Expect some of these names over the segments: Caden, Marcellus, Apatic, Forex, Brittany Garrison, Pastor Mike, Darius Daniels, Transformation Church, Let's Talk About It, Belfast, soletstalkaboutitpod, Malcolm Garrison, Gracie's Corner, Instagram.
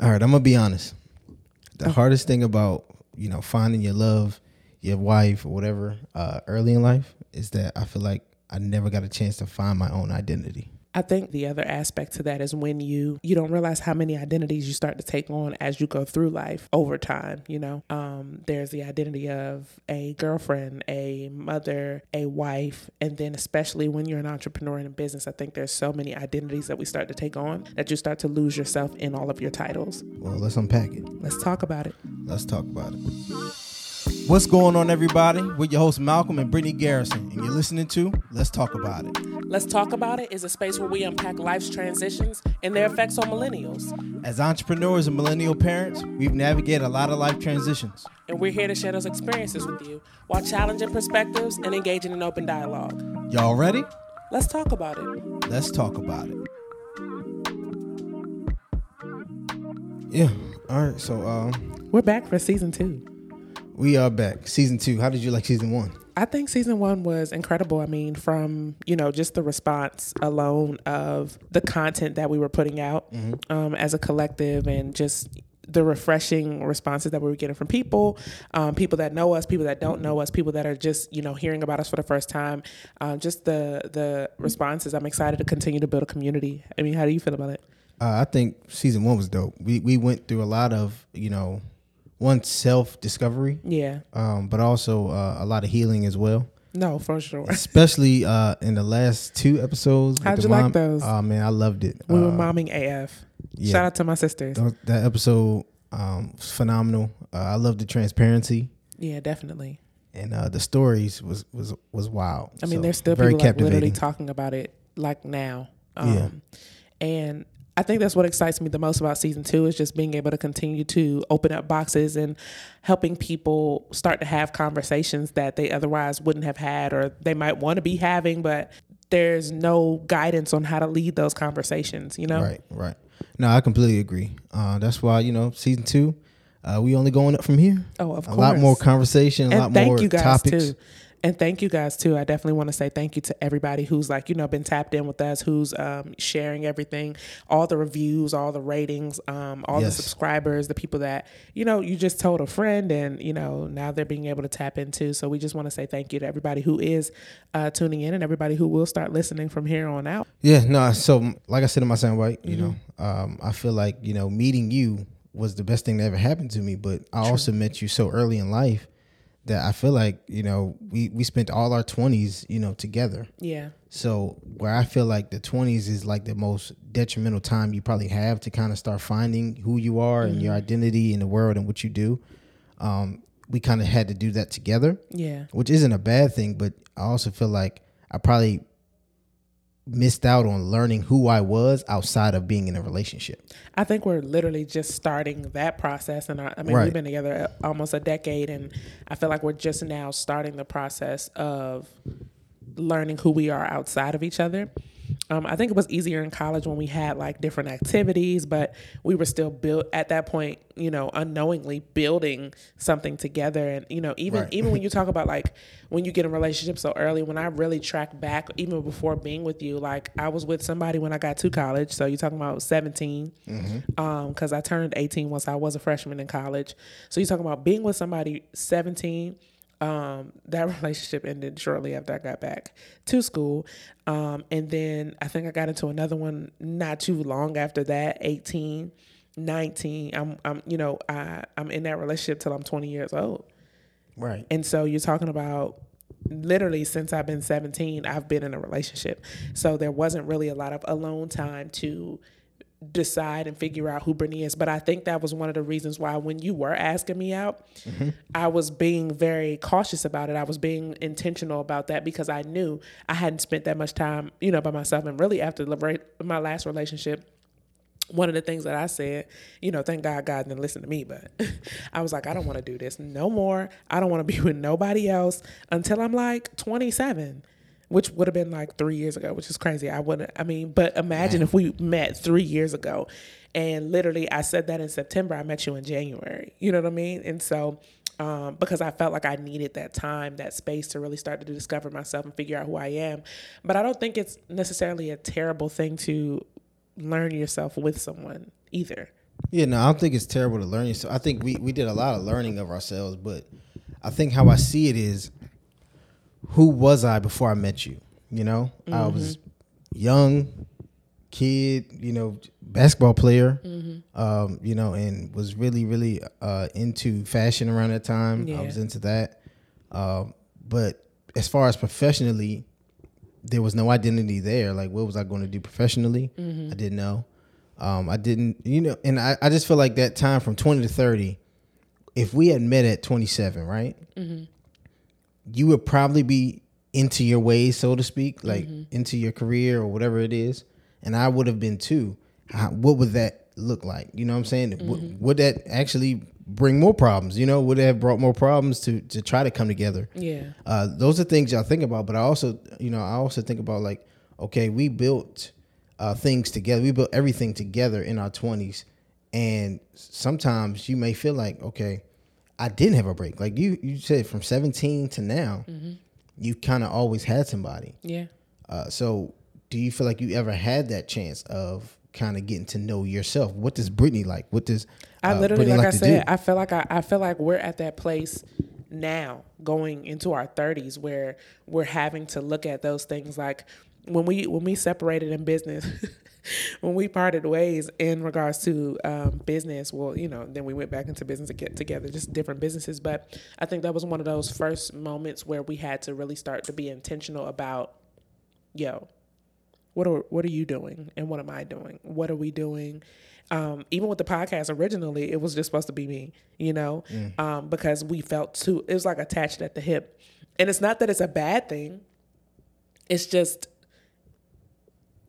All right, I'm going to be honest. The hardest thing about, you know, finding your love, your wife or whatever early in life is that I feel like I never got a chance to find my own identity. I think the other aspect to that is when you don't realize how many identities you start to take on as you go through life over time. You know, there's the identity of a girlfriend, a mother, a wife. And then especially when you're an entrepreneur in a business, I think there's so many identities that we start to take on that you start to lose yourself in all of your titles. Well, let's unpack it. Let's talk about it. Let's talk about it. What's going on, everybody? We're your hosts, Malcolm and Brittany Garrison, and you're listening to Let's Talk About It. Let's Talk About It is a space where we unpack life's transitions and their effects on millennials. As entrepreneurs and millennial parents, we've navigated a lot of life transitions. And we're here to share those experiences with you while challenging perspectives and engaging in open dialogue. Y'all ready? Let's talk about it. Let's talk about it. Yeah. All right. So we're back for season 2. We are back. Season 2. How did you like season 1? I think season 1 was incredible. I mean, from, you know, just the response alone of the content that we were putting out as a collective and just the refreshing responses that we were getting from people, people that know us, people that don't know us, people that are just, you know, hearing about us for the first time, just the responses. I'm excited to continue to build a community. I mean, how do you feel about it? I think season 1 was dope. We went through a lot of, you know, one, self-discovery, but also a lot of healing as well. No, for sure. Especially in the last 2 episodes. How'd you like those? Oh, man, I loved it. We were momming AF. Yeah. Shout out to my sisters. That episode was phenomenal. I loved the transparency. Yeah, definitely. And the stories was wild. I mean, there's still people like literally talking about it like now. And I think that's what excites me the most about season 2 is just being able to continue to open up boxes and helping people start to have conversations that they otherwise wouldn't have had or they might want to be having, but there's no guidance on how to lead those conversations, you know? Right. No, I completely agree. That's why, you know, season 2, we only going up from here. Oh, of course. A lot more conversation, a lot more topics. And thank you guys, too. I definitely want to say thank you to everybody who's, like, you know, been tapped in with us, who's sharing everything, all the reviews, all the ratings, all the subscribers, the people that, you know, you just told a friend and, you know, now they're being able to tap into. So we just want to say thank you to everybody who is tuning in and everybody who will start listening from here on out. Yeah, no. So like I said in my soundbite, you know, I feel like, you know, meeting you was the best thing that ever happened to me. But I also met you so early in life that I feel like, you know, we spent all our 20s, you know, together. Yeah. So where I feel like the 20s is like the most detrimental time you probably have to kind of start finding who you are and your identity in the world and what you do. We kind of had to do that together. Yeah. Which isn't a bad thing, but I also feel like I probably missed out on learning who I was outside of being in a relationship. I think we're literally just starting that process. And I mean, we've been together almost a decade and I feel like we're just now starting the process of learning who we are outside of each other. I think it was easier in college when we had like different activities, but we were still at that point, you know, unknowingly building something together. And, you know, even when you talk about like when you get in a relationship so early, when I really track back, even before being with you, like I was with somebody when I got to college. So you're talking about 17, because I turned 18 once I was a freshman in college. So you're talking about being with somebody 17. That relationship ended shortly after I got back to school. And then I think I got into another one not too long after that, 18, 19. I'm in that relationship till I'm 20 years old. Right. And so you're talking about literally since I've been 17, I've been in a relationship. So there wasn't really a lot of alone time to decide and figure out who Brittany is. But I think that was one of the reasons why when you were asking me out, I was being very cautious about it. I was being intentional about that because I knew I hadn't spent that much time, you know, by myself. And really after my last relationship, one of the things that I said, you know, thank God didn't listen to me, but I was like, I don't want to do this no more. I don't want to be with nobody else until I'm like 27. Which would have been like 3 years ago, which is crazy. But imagine if we met 3 years ago and literally I said that in September, I met you in January, you know what I mean? And so, because I felt like I needed that time, that space to really start to discover myself and figure out who I am. But I don't think it's necessarily a terrible thing to learn yourself with someone either. Yeah, no, I don't think it's terrible to learn yourself. I think we did a lot of learning of ourselves, but I think how I see it is, who was I before I met you? You know, mm-hmm. I was young kid, you know, basketball player, mm-hmm. You know, and was really, really into fashion around that time. Yeah. I was into that. But as far as professionally, there was no identity there. Like, what was I going to do professionally? Mm-hmm. I didn't know. I didn't, you know, and I just feel like that time from 20 to 30, if we had met at 27, right, mm-hmm. you would probably be into your ways, so to speak, like mm-hmm. into your career or whatever it is. And I would have been too. What would that look like? You know what I'm saying? Mm-hmm. Would that actually bring more problems? You know, would it have brought more problems to try to come together? Yeah. Those are things y'all think about, but I also, you know, I also think about like, okay, we built things together. We built everything together in our 20s. And sometimes you may feel like, okay, I didn't have a break. Like you said, from 17 to now, mm-hmm. you've kind of always had somebody. Yeah. So do you feel like you ever had that chance of kind of getting to know yourself? What does Brittany like? What does I literally, Brittany like I said, do? I feel like we're at that place now going into our 30s where we're having to look at those things. Like when we separated in business, when we parted ways in regards to business, well, you know, then we went back into business to get together, just different businesses. But I think that was one of those first moments where we had to really start to be intentional about, yo, what are you doing? And what am I doing? What are we doing? Even with the podcast originally, it was just supposed to be me, you know, because we felt too, it was like attached at the hip. And it's not that it's a bad thing. It's just,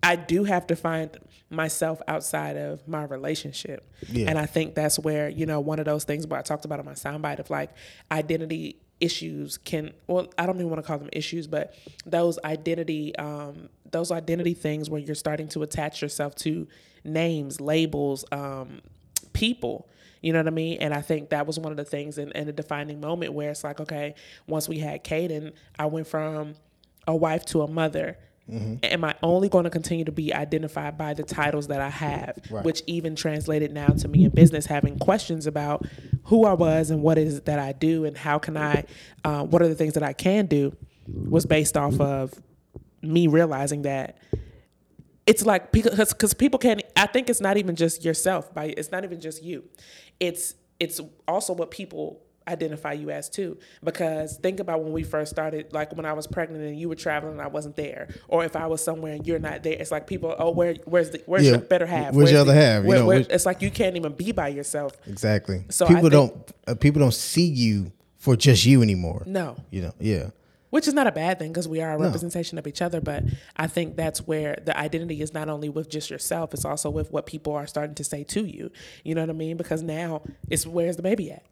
I do have to find myself outside of my relationship. Yeah. And I think that's where, you know, one of those things where I talked about in my soundbite of like identity issues can, well, I don't even want to call them issues, but those identity things where you're starting to attach yourself to names, labels, people, you know what I mean? And I think that was one of the things in a defining moment where it's like, okay, once we had Caden, I went from a wife to a mother. Mm-hmm. Am I only going to continue to be identified by the titles that I have, right, which even translated now to me in business, having questions about who I was and what is it that I do and how can I, what are the things that I can do was based off of me realizing that it's like, because people can, I think it's not even just yourself, by it's not even just you. It's also what people identify you as too, because think about when we first started, like when I was pregnant and you were traveling and I wasn't there, or if I was somewhere and you're not there, it's like people, oh, where's your better half? Where's your other half? You know, it's like you can't even be by yourself. Exactly. So people don't see you for just you anymore. No. You know, yeah. Which is not a bad thing because we are a representation of each other, but I think that's where the identity is not only with just yourself, it's also with what people are starting to say to you. You know what I mean? Because now it's where's the baby at?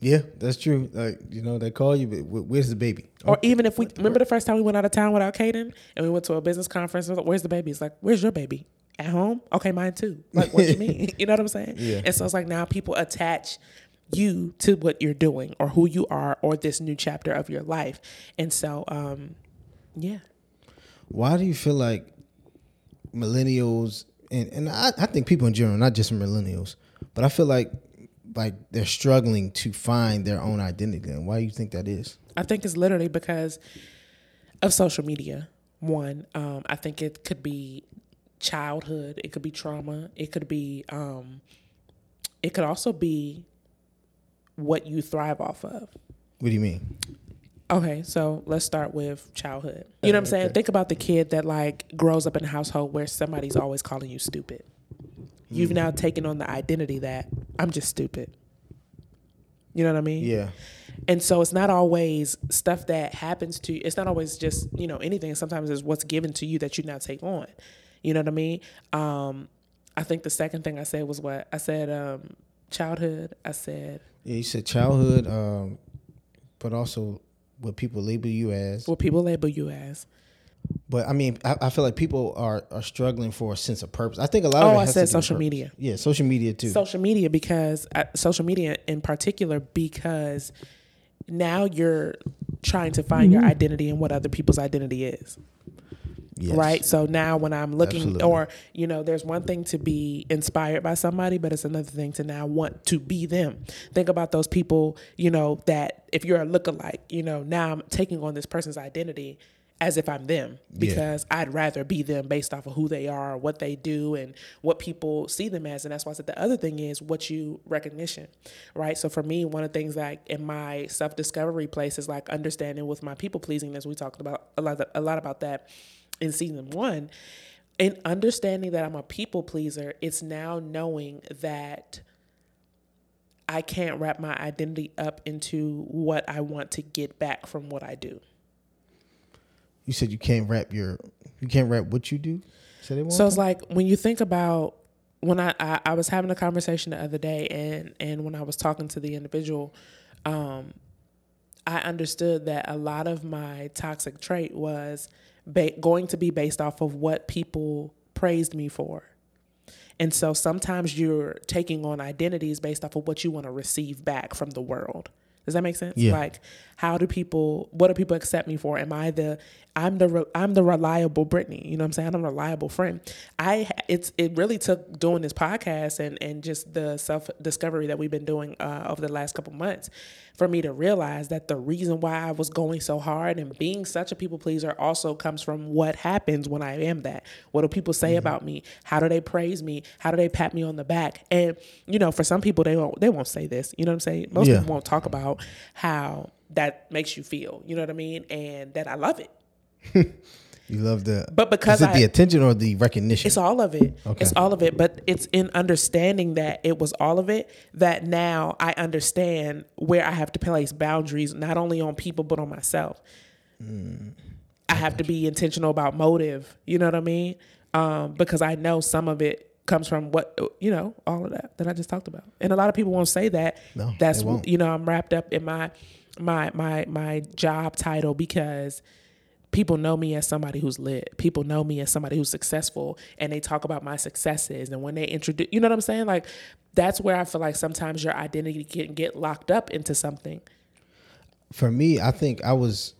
Yeah, that's true. Like, you know, they call you, but where's the baby? Or even if we remember the first time we went out of town without Caden and we went to a business conference, and was like, where's the baby? It's like, where's your baby? At home? Okay, mine too. Like, what do you mean? You know what I'm saying? Yeah. And so it's like now people attach you to what you're doing or who you are or this new chapter of your life. And so, yeah. Why do you feel like millennials, and I think people in general, not just millennials, but I feel like they're struggling to find their own identity. And why do you think that is? I think it's literally because of social media. One, I think it could be childhood. It could be trauma. It could be, it could also be what you thrive off of. What do you mean? Okay, so let's start with childhood. You know what I'm saying? Okay. Think about the kid that like grows up in a household where somebody's always calling you stupid. You've now taken on the identity that I'm just stupid. You know what I mean? Yeah. And so it's not always stuff that happens to you. It's not always just, you know, anything. Sometimes it's what's given to you that you now take on. You know what I mean? I think the second thing I said was what? I said childhood. I said... Yeah, you said childhood, but also what people label you as. What people label you as. But I mean, I feel like people are struggling for a sense of purpose. I think a lot of it has to do with social media. Yeah, social media too. Social media because social media in particular because now you're trying to find your identity and what other people's identity is. Yes. Right. So now when I'm looking Absolutely. Or, you know, there's one thing to be inspired by somebody, but it's another thing to now want to be them. Think about those people, you know, that if you're a lookalike, you know, now I'm taking on this person's identity as if I'm them, because yeah. I'd rather be them based off of who they are, what they do, and what people see them as. And that's why I said the other thing is what you recognition, right? So for me, one of the things like in my self-discovery place is like understanding with my people pleasing, as we talked about a lot about that in season one, and understanding that I'm a people pleaser. It's now knowing that I can't wrap my identity up into what I want to get back from what I do. You said you can't wrap what you do? So it's like when you think about when I was having a conversation the other day and when I was talking to the individual, I understood that a lot of my toxic trait was going to be based off of what people praised me for. And so sometimes you're taking on identities based off of what you want to receive back from the world. Does that make sense? Yeah. Like, what do people accept me for? I'm the reliable Brittany. You know what I'm saying? I'm a reliable friend. It really took doing this podcast and just the self-discovery that we've been doing over the last couple months for me to realize that the reason why I was going so hard and being such a people pleaser also comes from what happens when I am that. What do people say mm-hmm. about me? How do they praise me? How do they pat me on the back? And, you know, for some people, they won't say this. You know what I'm saying? Most yeah. people won't talk about how that makes you feel. You know what I mean? And that I love it. You love that. But because is it the attention or the recognition? It's all of it. Okay. It's all of it. But it's in understanding that it was all of it that now I understand where I have to place boundaries, not only on people, but on myself. I have to be intentional about motive. You know what I mean? Because I know some of it comes from what, you know, all of that I just talked about. And a lot of people won't say that. No, that's, you know, I'm wrapped up in my job title because people know me as somebody who's lit. People know me as somebody who's successful, and they talk about my successes. And when they introduce, you know what I'm saying? Like, that's where I feel like sometimes your identity can get locked up into something. For me, I think I was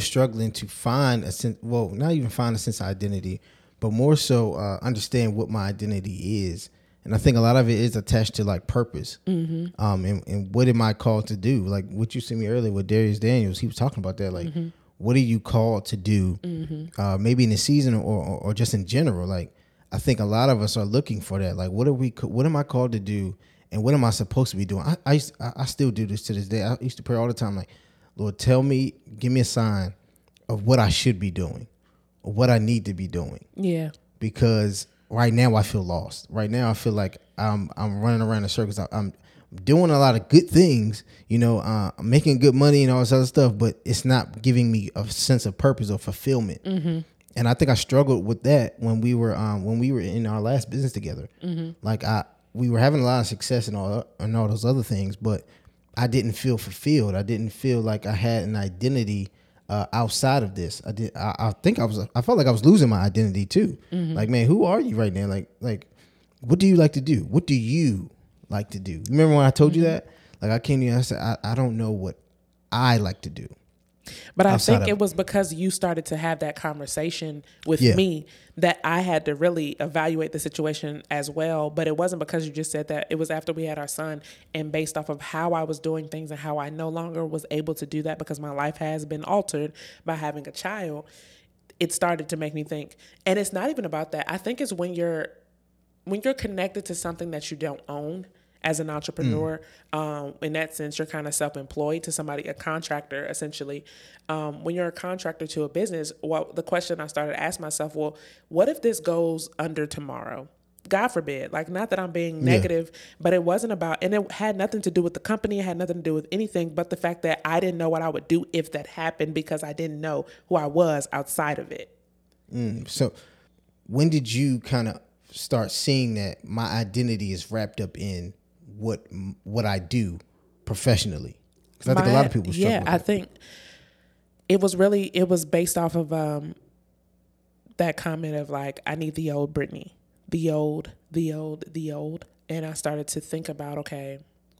struggling to find a sense. Well, not even find a sense of identity, but more so understand what my identity is. And I think a lot of it is attached to like purpose. Mm-hmm. And what am I called to do? Like what you see me earlier with Darius Daniels, he was talking about that. Like. Mm-hmm. What are you called to do? Mm-hmm. Maybe in the season or just in general. Like, I think a lot of us are looking for that. Like, what am I called to do? And what am I supposed to be doing? I still do this to this day. I used to pray all the time. Like, Lord, give me a sign of what I should be doing or what I need to be doing. Yeah. Because right now I feel lost. Right now I feel like I'm running around in circles. I'm doing a lot of good things, you know, making good money and all this other stuff, but it's not giving me a sense of purpose or fulfillment. Mm-hmm. And I think I struggled with that when we were in our last business together. Mm-hmm. Like we were having a lot of success and all those other things, but I didn't feel fulfilled. I didn't feel like I had an identity outside of this. I felt like I was losing my identity too. Mm-hmm. Like, man, who are you right now? Like, what do you like to do? What do you like to do? Remember when I told you that? Like, I came to you and I said, I don't know what I like to do. But I think it was because you started to have that conversation with yeah. me that I had to really evaluate the situation as well. But it wasn't because you just said that. It was after we had our son, and based off of how I was doing things and how I no longer was able to do that because my life has been altered by having a child, it started to make me think. And it's not even about that. I think it's when you're connected to something that you don't own. As an entrepreneur, in that sense, you're kind of self-employed to somebody, a contractor, essentially. When you're a contractor to a business, well, the question I started to ask myself, well, what if this goes under tomorrow? God forbid. Like, not that I'm being negative, yeah. but it wasn't about, and it had nothing to do with the company. It had nothing to do with anything, but the fact that I didn't know what I would do if that happened because I didn't know who I was outside of it. So when did you kind of start seeing that my identity is wrapped up in what I do professionally? Because I think a lot of people struggle with that. Yeah, I think it was based off of that comment of like, I need the old Brittany, the old, and I started to think about, okay,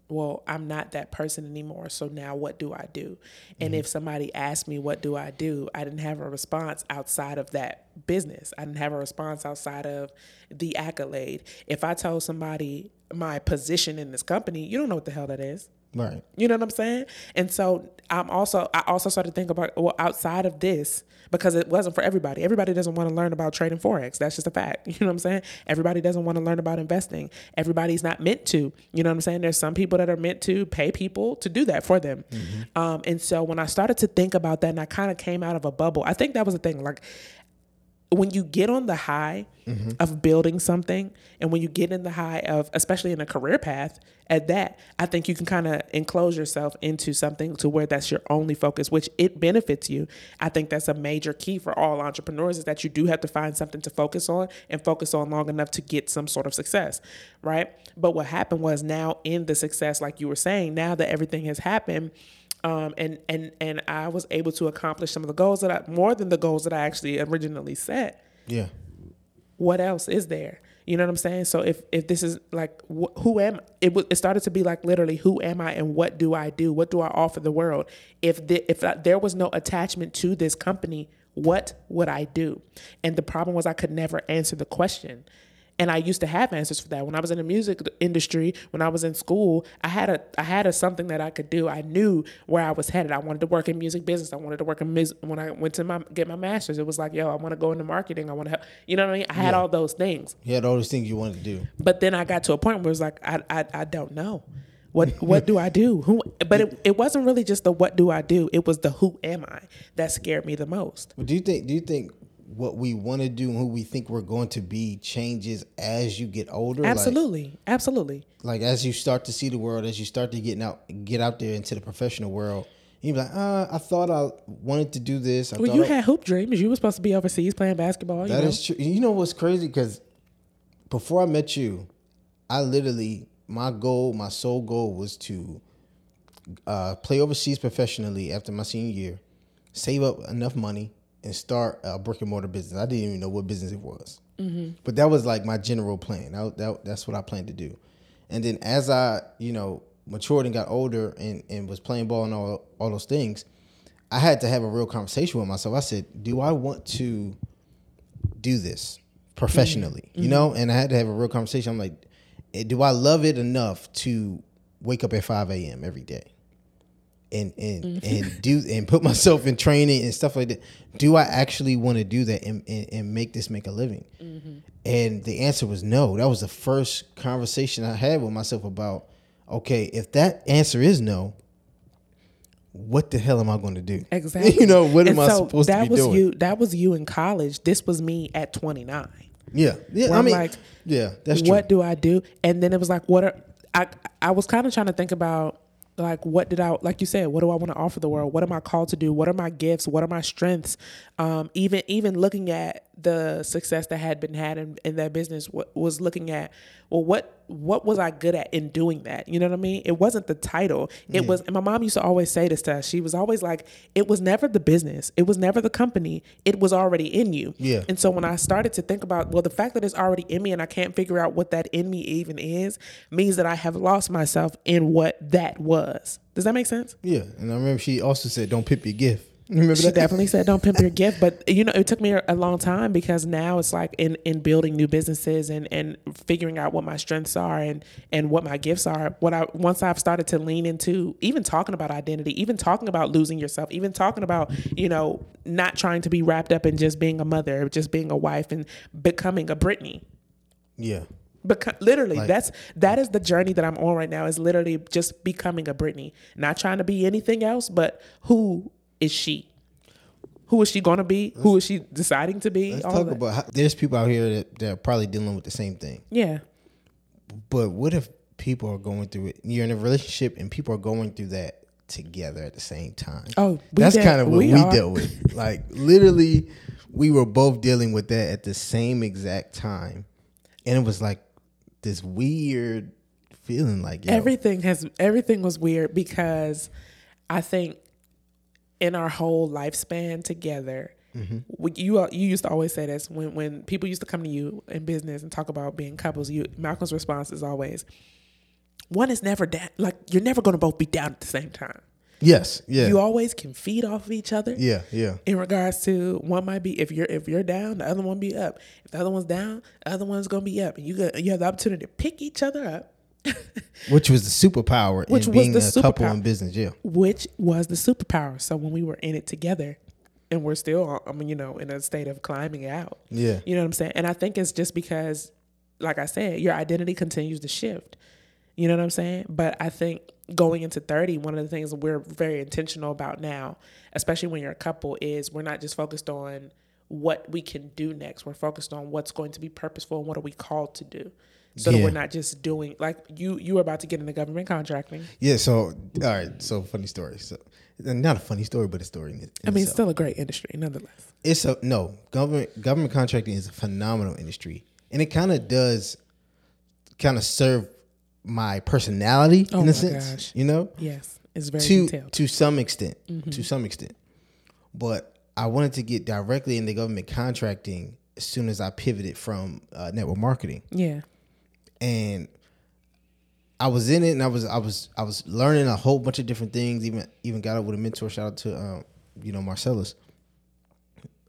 well, I'm not that person anymore. So now what do I do? And if somebody asked me, what do? I didn't have a response outside of that business. I didn't have a response outside of the accolade. If I told somebody my position in this company, you don't know what the hell that is. Right. You know what I'm saying? And so I also started to think about, well, outside of this, because it wasn't for everybody. Everybody doesn't want to learn about trading Forex. That's just a fact. You know what I'm saying? Everybody doesn't want to learn about investing. Everybody's not meant to. You know what I'm saying? There's some people that are meant to pay people to do that for them. Mm-hmm. And so when I started to think about that, and I kind of came out of a bubble, I think that was the thing. Like, when you get on the high of building something, and when you get in the high of, especially in a career path at that, I think you can kind of enclose yourself into something to where that's your only focus, which it benefits you. I think that's a major key for all entrepreneurs, is that you do have to find something to focus on and focus on long enough to get some sort of success. Right. But what happened was, now in the success, like you were saying, now that everything has happened, and I was able to accomplish some of the goals that more than the goals that I actually originally set. Yeah. What else is there? You know what I'm saying? So if this is like, who am I? It started to be like, literally, who am I and what do I do? What do I offer the world? If there was no attachment to this company, what would I do? And the problem was, I could never answer the question. And I used to have answers for that. When I was in the music industry, when I was in school, I had a something that I could do. I knew where I was headed. I wanted to work in music business. I wanted to work in music. When I went to get my master's, it was like, yo, I want to go into marketing. I want to help. You know what I mean? I had all those things. You had all those things you wanted to do. But then I got to a point where it was like, I don't know. What do I do? But it wasn't really just the what do I do. It was the who am I that scared me the most. Do you think what we want to do and who we think we're going to be changes as you get older? Absolutely. Like, as you start to see the world, as you start to get out there into the professional world, you'd be like, I thought I wanted to do this. You had hoop dreams. You were supposed to be overseas playing basketball. That is true. You know what's crazy? Because before I met you, I literally, my sole goal was to play overseas professionally after my senior year, save up enough money, and start a brick and mortar business. I didn't even know what business it was. Mm-hmm. But that was like my general plan. That's what I planned to do. And then as I, matured and got older and was playing ball and all those things, I had to have a real conversation with myself. I said, do I want to do this professionally? Mm-hmm. And I had to have a real conversation. I'm like, do I love it enough to wake up at 5 a.m. every day? And put myself in training and stuff like that. Do I actually want to do that and make a living? Mm-hmm. And the answer was no. That was the first conversation I had with myself about, okay, if that answer is no, what the hell am I going to do? Exactly. What am I supposed to be doing? That was you in college. This was me at 29. Yeah. Where that's true. What do I do? And then it was like, I was kind of trying to think about, like, like you said, what do I want to offer the world? What am I called to do? What are my gifts? What are my strengths? Even looking at the success that had been had in that business, was looking at, well, what was I good at in doing that? You know what I mean? It wasn't the title. It was, and my mom used to always say this to us. She was always like, it was never the business. It was never the company. It was already in you. Yeah. And so when I started to think about, well, the fact that it's already in me and I can't figure out what that in me even is, means that I have lost myself in what that was. Does that make sense? Yeah. And I remember she also said, don't pimp your gift. She definitely said, don't pimp your gift. But, it took me a long time, because now it's like in building new businesses and figuring out what my strengths are and what my gifts are. Once I've started to lean into even talking about identity, even talking about losing yourself, even talking about, not trying to be wrapped up in just being a mother, just being a wife, and becoming a Brittany. Yeah. Because literally, that is the journey that I'm on right now, is literally just becoming a Brittany, not trying to be anything else, but who is she going to be? Who is she deciding to be? Let's talk about how there's people out here that are probably dealing with the same thing. Yeah. But what if people are going through it? You're in a relationship and people are going through that together at the same time. Oh, that's kind of what we dealt with. Like, literally, we were both dealing with that at the same exact time. And it was like this weird feeling, like, everything was weird, because I think in our whole lifespan together, you used to always say this when people used to come to you in business and talk about being couples. Malcolm's response is always, one is never down. Like, you're never going to both be down at the same time. Yes. Yeah. You always can feed off of each other. Yeah. Yeah. In regards to one might be, if you're down, the other one be up. If the other one's down, the other one's going to be up. And you have the opportunity to pick each other up. Which was the superpower in being a couple in business. Yeah. Which was the superpower. So when we were in it together, and we're still, in a state of climbing out. Yeah. You know what I'm saying? And I think it's just because, like I said, your identity continues to shift. You know what I'm saying? But I think going into 30, one of the things we're very intentional about now, especially when you're a couple, is we're not just focused on what we can do next. We're focused on what's going to be purposeful and what are we called to do. So that we're not just doing, like, you were about to get into government contracting. Yeah, so, all right, so funny story. So, not a funny story, but a story in itself. I mean, it's still a great industry, nonetheless. Government contracting is a phenomenal industry. And it kind of does serve my personality in a sense, gosh. You know? Yes, it's very detailed. To some extent. But I wanted to get directly into government contracting as soon as I pivoted from network marketing. Yeah. And I was in it, and I was learning a whole bunch of different things. Even got up with a mentor. Shout out to Marcellus,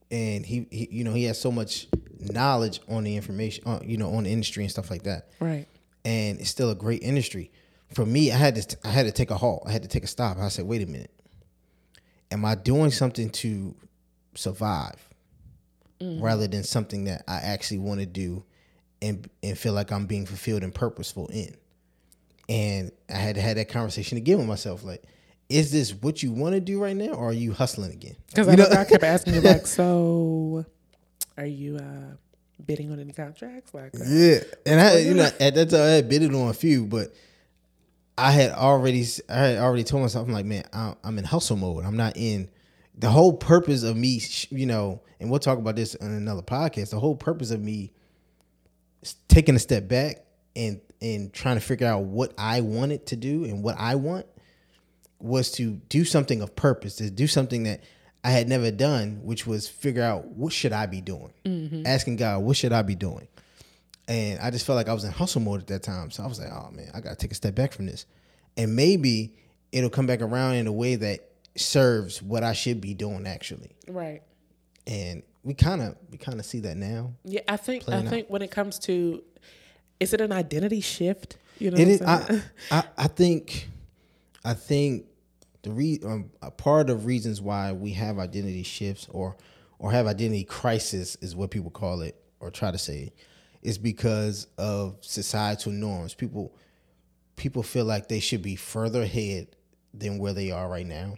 and he has so much knowledge on the information, on the industry and stuff like that. Right. And it's still a great industry. For me, I had to take a halt. I had to take a stop. I said, wait a minute, am I doing something to survive rather than something that I actually want to do? And feel like I'm being fulfilled and purposeful in. And I had to have that conversation again with myself. Like, is this what you want to do right now, or are you hustling again? Because I kept asking you, like, so are you bidding on any contracts? Like, yeah. And at that time I had bidded on a few, but I had already told myself, I'm like, man, I'm in hustle mode. I'm not in. The whole purpose of me, and we'll talk about this on another podcast, the whole purpose of me taking a step back and trying to figure out what I wanted to do and what I want was to do something of purpose, to do something that I had never done, which was figure out what should I be doing, asking God, what should I be doing? And I just felt like I was in hustle mode at that time. So I was like, oh man, I got to take a step back from this. And maybe it'll come back around in a way that serves what I should be doing actually. Right. And we kind of see that now. Yeah, I think when it comes to, is it an identity shift? You know, I think a part of reasons why we have identity shifts or have identity crisis is what people call it or try to say it, is because of societal norms. People feel like they should be further ahead than where they are right now,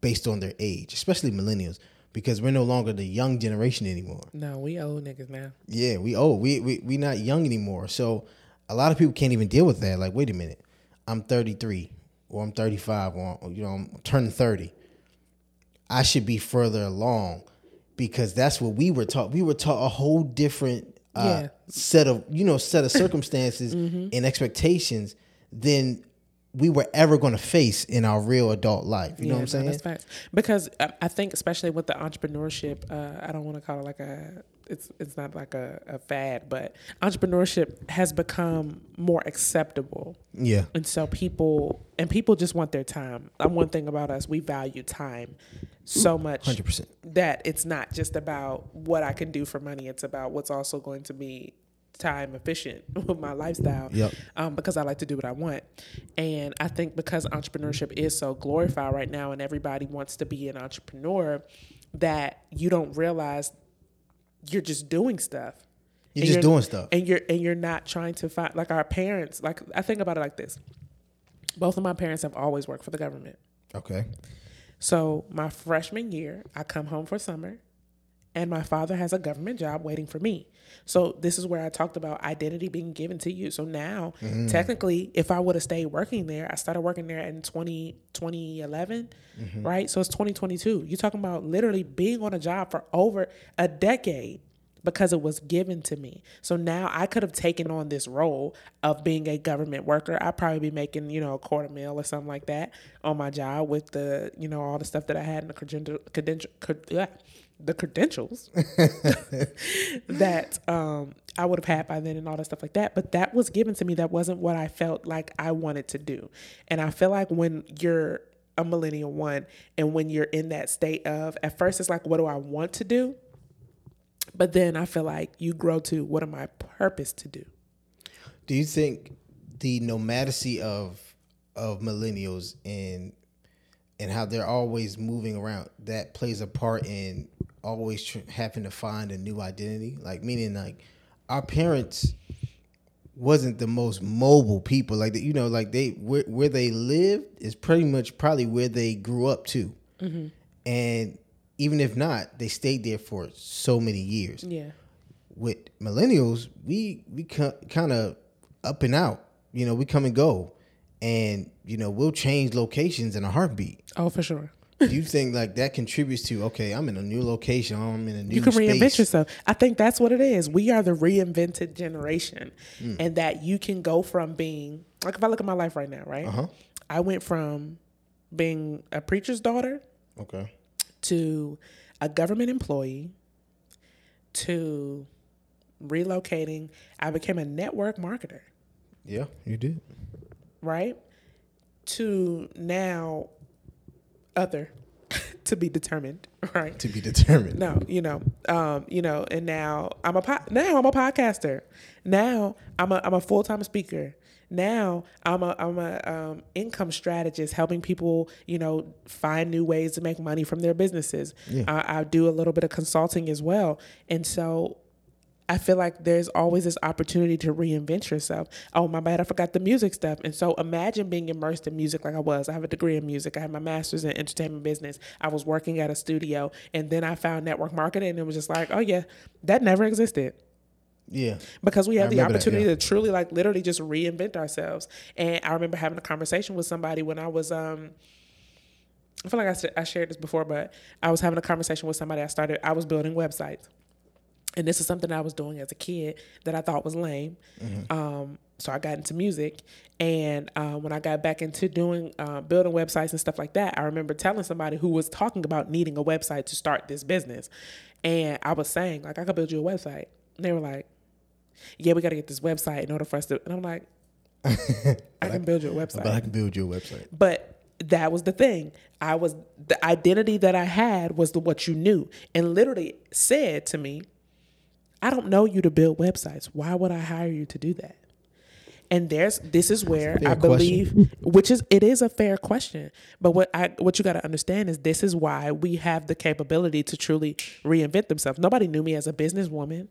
based on their age, especially millennials. Because we're no longer the young generation anymore. No, we old niggas now. Yeah, we old. We not young anymore. So a lot of people can't even deal with that. Like, wait a minute, I'm 33 or I'm 35 or I'm turning 30. I should be further along because that's what we were taught. We were taught a whole different set of circumstances and expectations than we were ever going to face in our real adult life. You know what I'm saying? That's facts. Because I think especially with the entrepreneurship, I don't want to call it like it's not like a fad, but entrepreneurship has become more acceptable. Yeah. And so people just want their time. One thing about us, we value time so much 100%. That it's not just about what I can do for money. It's about what's also going to be time efficient with my lifestyle, because I like to do what I want. And I think because entrepreneurship is so glorified right now and everybody wants to be an entrepreneur, that you don't realize you're just doing stuff. You're not trying to find, like, our parents. Like, I think about it like this. Both of my parents have always worked for the government. Okay. So my freshman year, I come home for summer, and my father has a government job waiting for me. So this is where I talked about identity being given to you. So now, technically, if I would have stayed working there, I started working there in 2011, right? So it's 2022. You're talking about literally being on a job for over a decade because it was given to me. So now I could have taken on this role of being a government worker. I'd probably be making, a $25 or something like that on my job with the, all the stuff that I had in the credentials that I would have had by then and all that stuff like that. But that was given to me. That wasn't what I felt like I wanted to do. And I feel like when you're a millennial one and when you're in that state of, at first it's like, what do I want to do? But then I feel like you grow to, what am I purpose to do? Do you think the nomadacy of millennials and how they're always moving around, that plays a part in always having to find a new identity? Like, meaning, like, our parents wasn't the most mobile people. Like, they where they lived is pretty much probably where they grew up to. Mm-hmm. And even if not, they stayed there for so many years. Yeah. With millennials, we kind of up and out. We come and go. And, we'll change locations in a heartbeat. Oh, for sure. Do you think, like, that contributes to, okay, I'm in a new location, I'm in a new space. You can reinvent yourself. I think that's what it is. We are the reinvented generation. Mm. And that you can go from being, like, if I look at my life right now, right? Uh-huh. I went from being a preacher's daughter. Okay. To a government employee. To relocating. I became a network marketer. Yeah, you did. Right? To now other to be determined, right? To be determined. No, and now I'm a podcaster. Now I'm a full-time speaker. Now I'm a income strategist, helping people, find new ways to make money from their businesses. Yeah. I do a little bit of consulting as well. And so I feel like there's always this opportunity to reinvent yourself. Oh, my bad, I forgot the music stuff. And so imagine being immersed in music like I was. I have a degree in music. I have my master's in entertainment business. I was working at a studio, and then I found network marketing, and it was just like, oh, yeah, that never existed. Yeah. Because we had the opportunity to truly, like, literally just reinvent ourselves. And I remember having a conversation with somebody when I was I feel like I shared this before, but I was having a conversation with somebody. I was building websites. And this is something I was doing as a kid that I thought was lame. Mm-hmm. So I got into music. And when I got back into doing building websites and stuff like that, I remember telling somebody who was talking about needing a website to start this business. And I was saying, like, I could build you a website. And they were like, yeah, we got to get this website in order for us to. And I'm like, I can build you a website. But I can build you a website. But that was the thing. The identity that I had was what you knew. And literally said to me, I don't know you to build websites. Why would I hire you to do that? And this is where I believe, it is a fair question. But what you got to understand is this is why we have the capability to truly reinvent themselves. Nobody knew me as a businesswoman.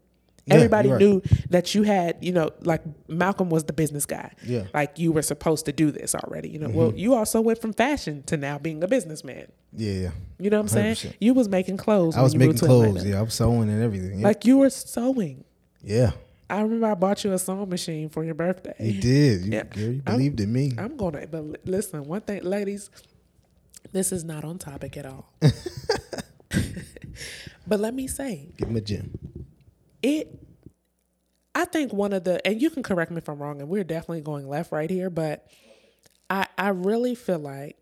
Yeah, everybody knew that you had, like Malcolm was the business guy. Yeah. Like you were supposed to do this already. Mm-hmm. Well, you also went from fashion to now being a businessman. Yeah. You know what I'm 100%. Saying? You was making clothes. I was making clothes. Yeah. I was sewing and everything. Yeah. Like you were sewing. Yeah. I remember I bought you a sewing machine for your birthday. You did. You believed in me. I'm going to, but listen, one thing, ladies, this is not on topic at all. But let me say. Give him a gem. I think one of the, and you can correct me if I'm wrong, and we're definitely going left right here, but I really feel like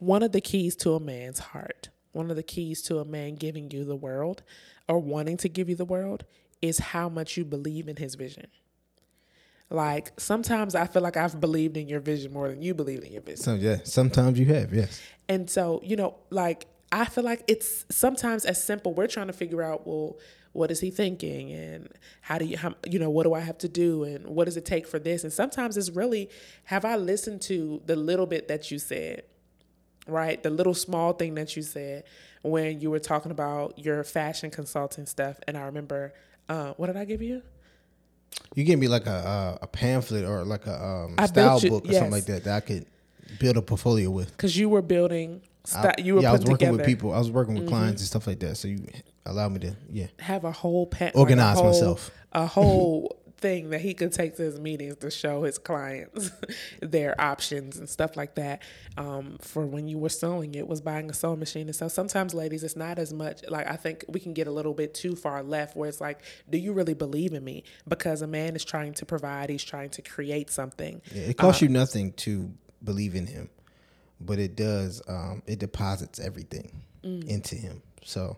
one of the keys to a man's heart, one of the keys to a man giving you the world or wanting to give you the world is how much you believe in his vision. Like sometimes I feel like I've believed in your vision more than you believed in your vision. Sometimes you have, yes. And so, like I feel like it's sometimes as simple. We're trying to figure out, well, what is he thinking? And how what do I have to do? And what does it take for this? And sometimes it's really, have I listened to the little bit that you said, right? The little small thing that you said when you were talking about your fashion consulting stuff. And I remember, what did I give you? You gave me like a pamphlet or like a style book or something like that I could build a portfolio with. Because you were building... I was working together with people. I was working with clients and stuff like that. So you allowed me to have a whole organize myself, a whole thing that he could take to his meetings to show his clients their options and stuff like that for when you were sewing. It was buying a sewing machine. And so sometimes, ladies, it's not as much, like, I think we can get a little bit too far left where it's like, do you really believe in me? Because a man is trying to provide, he's trying to create something. Yeah, it costs you nothing to believe in him, but it does, it deposits everything into him. So,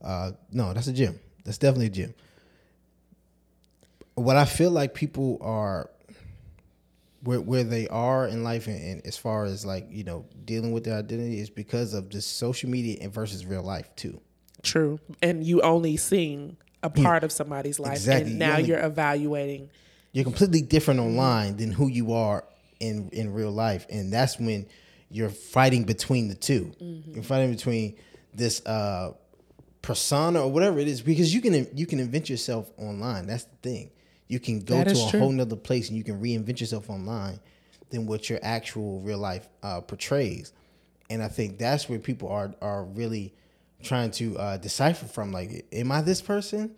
no, that's a gem. That's definitely a gem. What I feel like people are, where they are in life and as far as, like, you know, dealing with their identity is because of just social media and versus real life too. True. And you only seeing a part of somebody's life. Exactly. And now you're evaluating. You're completely different online than who you are in real life. And that's when you're fighting between the two. Mm-hmm. You're fighting between this persona or whatever it is, because you can invent yourself online. That's the thing. You can go to a whole nother place and you can reinvent yourself online than what your actual real life portrays. And I think that's where people are really trying to decipher from, like, am I this person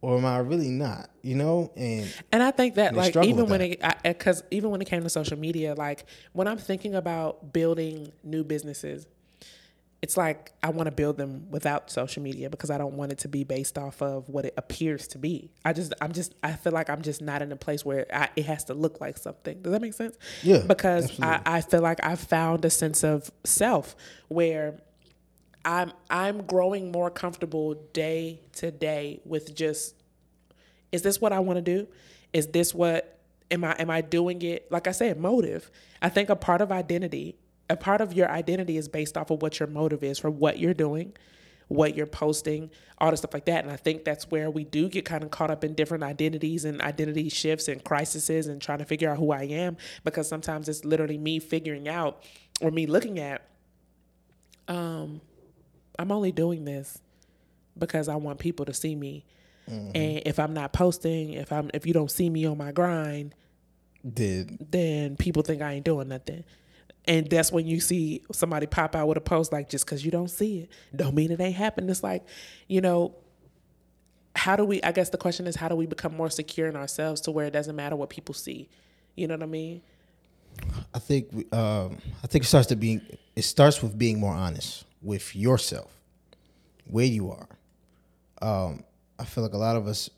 or am I really not? You know? And I think that, like, even when it came to social media, like, when I'm thinking about building new businesses, it's like I want to build them without social media because I don't want it to be based off of what it appears to be. I feel like I'm just not in a place where it has to look like something. Does that make sense? Yeah. Because I feel like I've found a sense of self where I'm growing more comfortable day to day with just, is this what I want to do? Is this what, am I doing it? Like I said, motive. I think a part of your identity is based off of what your motive is for what you're doing, what you're posting, all the stuff like that. And I think that's where we do get kind of caught up in different identities and identity shifts and crises and trying to figure out who I am, because sometimes it's literally me figuring out or me looking at, I'm only doing this because I want people to see me. Mm-hmm. And if I'm not posting, if you don't see me on my grind, then people think I ain't doing nothing. And that's when you see somebody pop out with a post, like, just because you don't see it, don't mean it ain't happened. It's like, you know, I guess the question is, how do we become more secure in ourselves to where it doesn't matter what people see? You know what I mean? I think it starts with being more honest with yourself, where you are. I feel like a lot of us,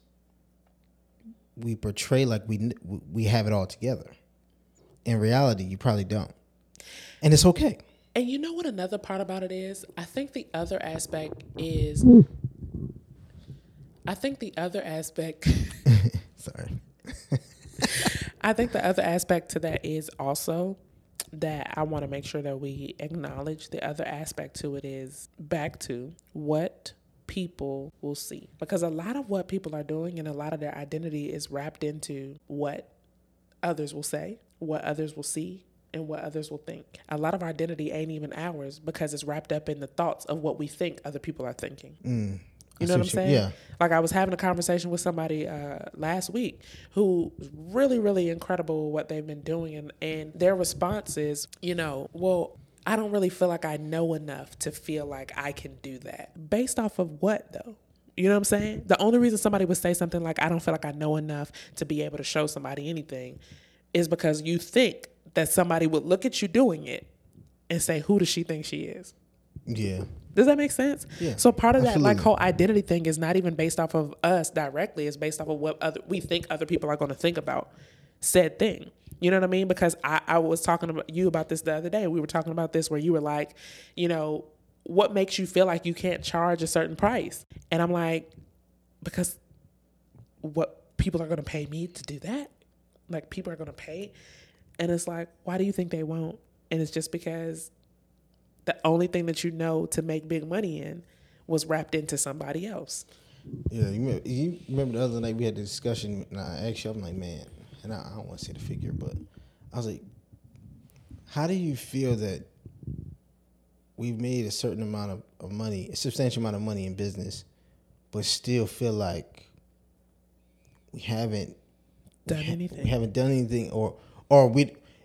we portray like we have it all together. In reality, you probably don't. And it's okay. And you know what another part about it is? I think the other aspect sorry. I think the other aspect to that is also that I want to make sure that we acknowledge the other aspect to it is back to what people will see. Because a lot of what people are doing and a lot of their identity is wrapped into what others will say, what others will see, and what others will think. A lot of our identity ain't even ours because it's wrapped up in the thoughts of what we think other people are thinking. You know what I'm saying? Yeah. Like, I was having a conversation with somebody last week who was really, really incredible what they've been doing. And their response is, you know, well, I don't really feel like I know enough to feel like I can do that. Based off of what, though? You know what I'm saying? The only reason somebody would say something like, I don't feel like I know enough to be able to show somebody anything, is because you think that somebody would look at you doing it and say, who does she think she is? Yeah. Does that make sense? Yeah. So part of that, absolutely, like, whole identity thing is not even based off of us directly. It's based off of what we think other people are going to think about said thing. You know what I mean? Because I was talking to you about this the other day. We were talking about this where you were like, you know, what makes you feel like you can't charge a certain price? And I'm like, because what, people are going to pay me to do that? Like, people are going to pay? And it's like, why do you think they won't? And it's just because the only thing that you know to make big money in was wrapped into somebody else. Yeah, you remember the other night we had the discussion, and I asked you, I'm like, man, and I don't want to say the figure, but I was like, how do you feel that we've made a certain amount of money, a substantial amount of money in business, but still feel like we haven't done anything or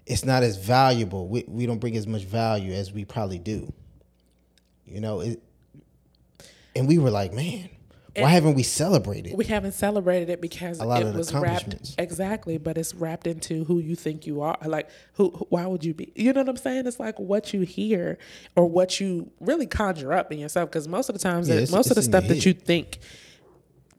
it's not as valuable. We don't bring as much value as we probably do. You know, and we were like, man, Why haven't we celebrated? We haven't celebrated it because it was wrapped but it's wrapped into who you think you are. Like who? Why would you be? You know what I'm saying? It's like what you hear or what you really conjure up in yourself. Because most of the times, most of the stuff that you think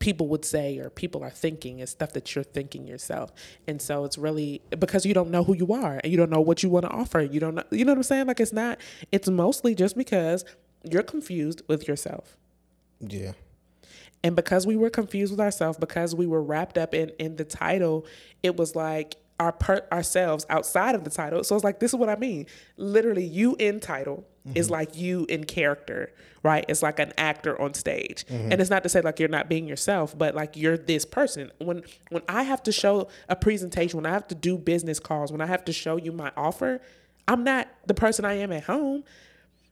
people would say or people are thinking is stuff that you're thinking yourself. And so it's really because you don't know who you are and you don't know what you want to offer. You don't know. You know what I'm saying? Like it's not. It's mostly just because you're confused with yourself. Yeah. And because we were confused with ourselves, because we were wrapped up in the title, it was like ourselves outside of the title. So it's like, this is what I mean. Literally, you in title is like you in character, right? It's like an actor on stage. Mm-hmm. And it's not to say like you're not being yourself, but like you're this person. When I have to show a presentation, when I have to do business calls, when I have to show you my offer, I'm not the person I am at home.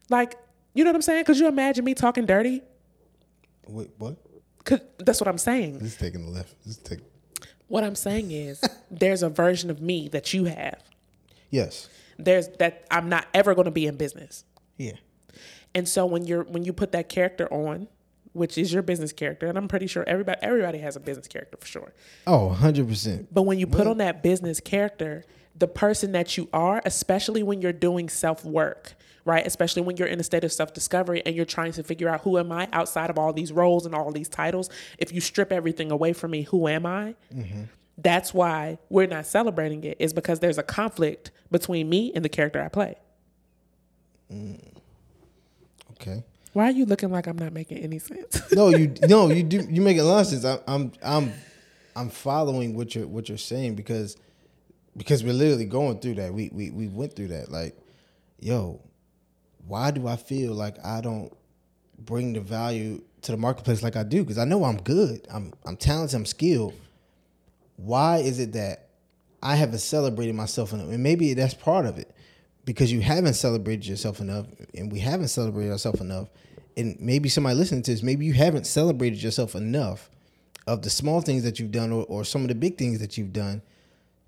Like, you know what I'm saying? Could you imagine me talking dirty? Wait, what? That's what I'm saying. He's taking the left. What I'm saying is there's a version of me that you have. Yes. There's that I'm not ever going to be in business. Yeah. And so when you put that character on, which is your business character, and I'm pretty sure everybody has a business character for sure. Oh, 100%. But when you put on that business character, the person that you are, especially when you're doing self-work, right? Especially when you're in a state of self-discovery and you're trying to figure out who am I outside of all these roles and all these titles. If you strip everything away from me, who am I? Mm-hmm. That's why we're not celebrating it, is because there's a conflict between me and the character I play. Mm. Okay. Why are you looking like I'm not making any sense? No, you do. You make a lot of sense. I'm following what you're saying because we're literally going through that. We went through that. Like, yo, why do I feel like I don't bring the value to the marketplace like I do? Because I know I'm good. I'm talented. I'm skilled. Why is it that I haven't celebrated myself enough? And maybe that's part of it, because you haven't celebrated yourself enough, and we haven't celebrated ourselves enough. And maybe somebody listening to this, maybe you haven't celebrated yourself enough of the small things that you've done or some of the big things that you've done,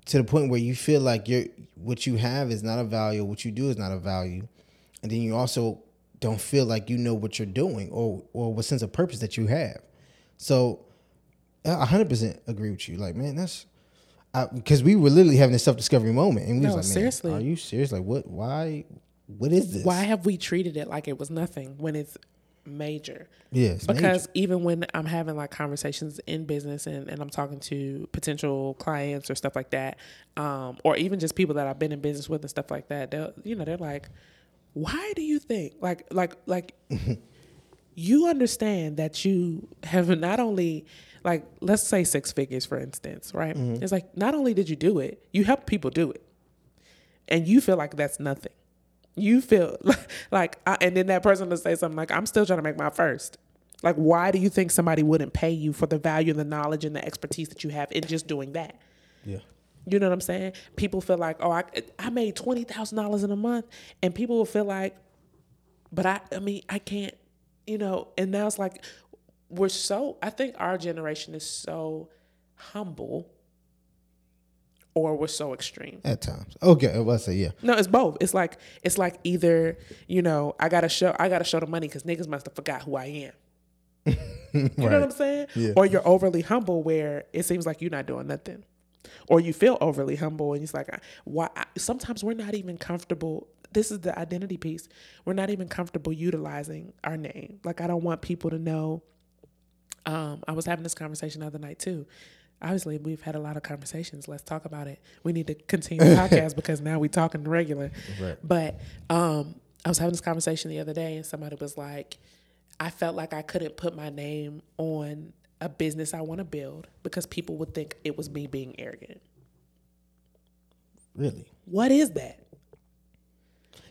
to the point where you feel like what you have is not a value, what you do is not a value. And then you also don't feel like you know what you're doing or what sense of purpose that you have. So 100% agree with you. Like, man, that's because we were literally having this self-discovery moment, and we was like, man, seriously. Are you serious? Like, what? Why? What is this? Why have we treated it like it was nothing when it's major? Yes, yeah, because major. Even when I'm having like conversations in business and I'm talking to potential clients or stuff like that, or even just people that I've been in business with and stuff like that, they're like, why do you think like? You understand that you have not only, like, let's say six figures, for instance, right? Mm-hmm. It's like, not only did you do it, you helped people do it. And you feel like that's nothing. You feel like and then that person will say something like, I'm still trying to make my first. Like, why do you think somebody wouldn't pay you for the value, the knowledge, and the expertise that you have in just doing that? Yeah. You know what I'm saying? People feel like, oh, I made $20,000 in a month. And people will feel like, but I mean, I can't. You know, and now it's like I think our generation is so humble, or we're so extreme. At times. Okay, I say yeah. No, it's both. It's like either, you know, I gotta show the money because niggas must have forgot who I am. You right. Know what I'm saying? Yeah. Or you're overly humble where it seems like you're not doing nothing. Or you feel overly humble and it's like, why? Sometimes we're not even comfortable. This is the identity piece. We're not even comfortable utilizing our name. Like, I don't want people to know. I was having this conversation the other night too. Obviously, we've had a lot of conversations. Let's talk about it. We need to continue the podcast because now we're talking regular. Right. But I was having this conversation the other day, and somebody was like, I felt like I couldn't put my name on a business I want to build because people would think it was me being arrogant. Really? What is that?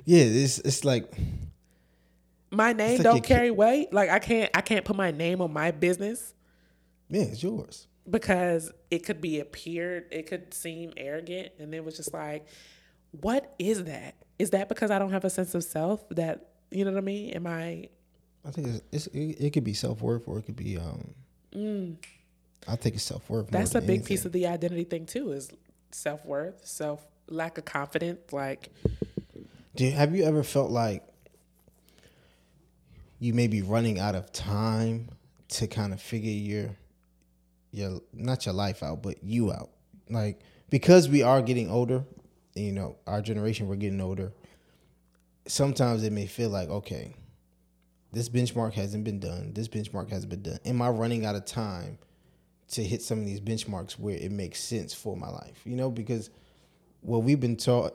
Yeah, it's like my name like don't carry weight. Like I can't put my name on my business. Yeah, it's yours. Because it could be it could seem arrogant, and it was just like, what is that? Is that because I don't have a sense of self? That, you know what I mean? I think it could be self-worth, or it could be I think it's self-worth. That's a big anything. Piece of the identity thing too, is self-worth, lack of confidence, like. Dude, have you ever felt like you may be running out of time to kind of figure your not your life out, but you out. Like, because we are getting older, you know, our generation, we're getting older. Sometimes it may feel like, okay, this benchmark hasn't been done. This benchmark hasn't been done. Am I running out of time to hit some of these benchmarks where it makes sense for my life? You know, because what we've been taught,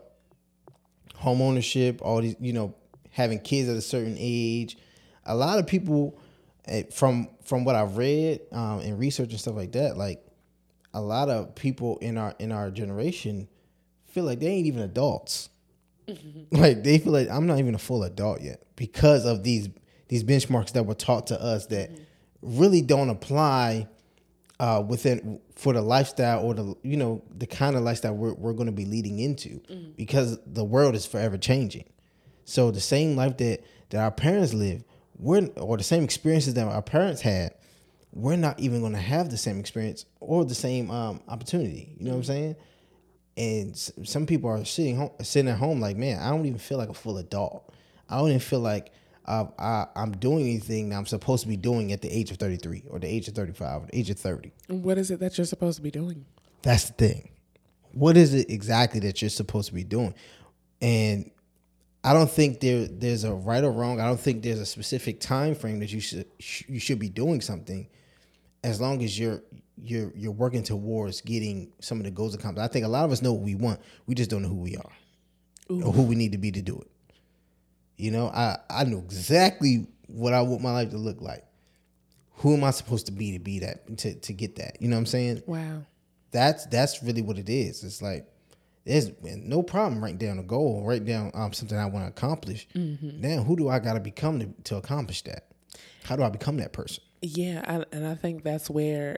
home ownership, all these, you know, having kids at a certain age, a lot of people, from what I've read and research and stuff like that, like a lot of people in our generation feel like they ain't even adults. Like, they feel like I'm not even a full adult yet because of these benchmarks that were taught to us that really don't apply within for the lifestyle or the, you know, the kind of lifestyle we're going to be leading into, because the world is forever changing. So the same life that our parents lived, or the same experiences that our parents had, we're not even going to have the same experience or the same opportunity. You know what I'm saying? And some people are sitting at home like, man, I don't even feel like a full adult. I don't even feel like I'm doing anything that I'm supposed to be doing at the age of 33 or the age of 35 or the age of 30. What is it that you're supposed to be doing? That's the thing. What is it exactly that you're supposed to be doing? And I don't think there's a right or wrong. I don't think there's a specific time frame that you should be doing something, as long as you're working towards getting some of the goals accomplished. I think a lot of us know what we want. We just don't know who we are or who we need to be to do it. You know, I know exactly what I want my life to look like. Who am I supposed to be that, to get that? You know what I'm saying? Wow. That's really what it is. It's like, there's no problem writing down a goal, writing down something I want to accomplish. Mm-hmm. Now, who do I got to become to accomplish that? How do I become that person? Yeah, and I think that's where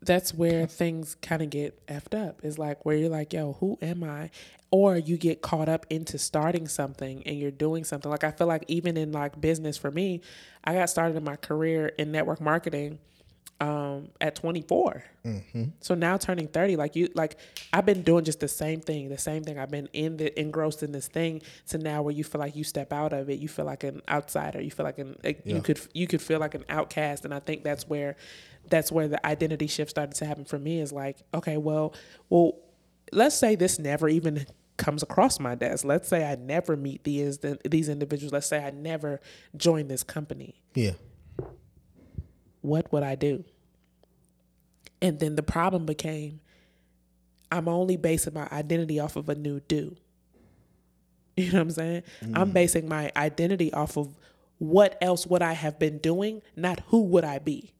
things kind of get effed up. It's like where you're like, yo, who am I? Or you get caught up into starting something and you're doing something. Like, I feel like even in like business for me, I got started in my career in network marketing at 24. Mm-hmm. So now turning 30, I've been doing just the same thing. I've been engrossed in this thing to now where you feel like you step out of it. You feel like an outsider. You feel like you could feel like an outcast. And I think that's where the identity shift started to happen for me, is like, okay, well, let's say this never even comes across my desk. Let's say I never meet these individuals. Let's say I never join this company. Yeah. What would I do? And then the problem became, I'm only basing my identity off of a new do. You know what I'm saying? Mm. I'm basing my identity off of what else would I have been doing, not who would I be.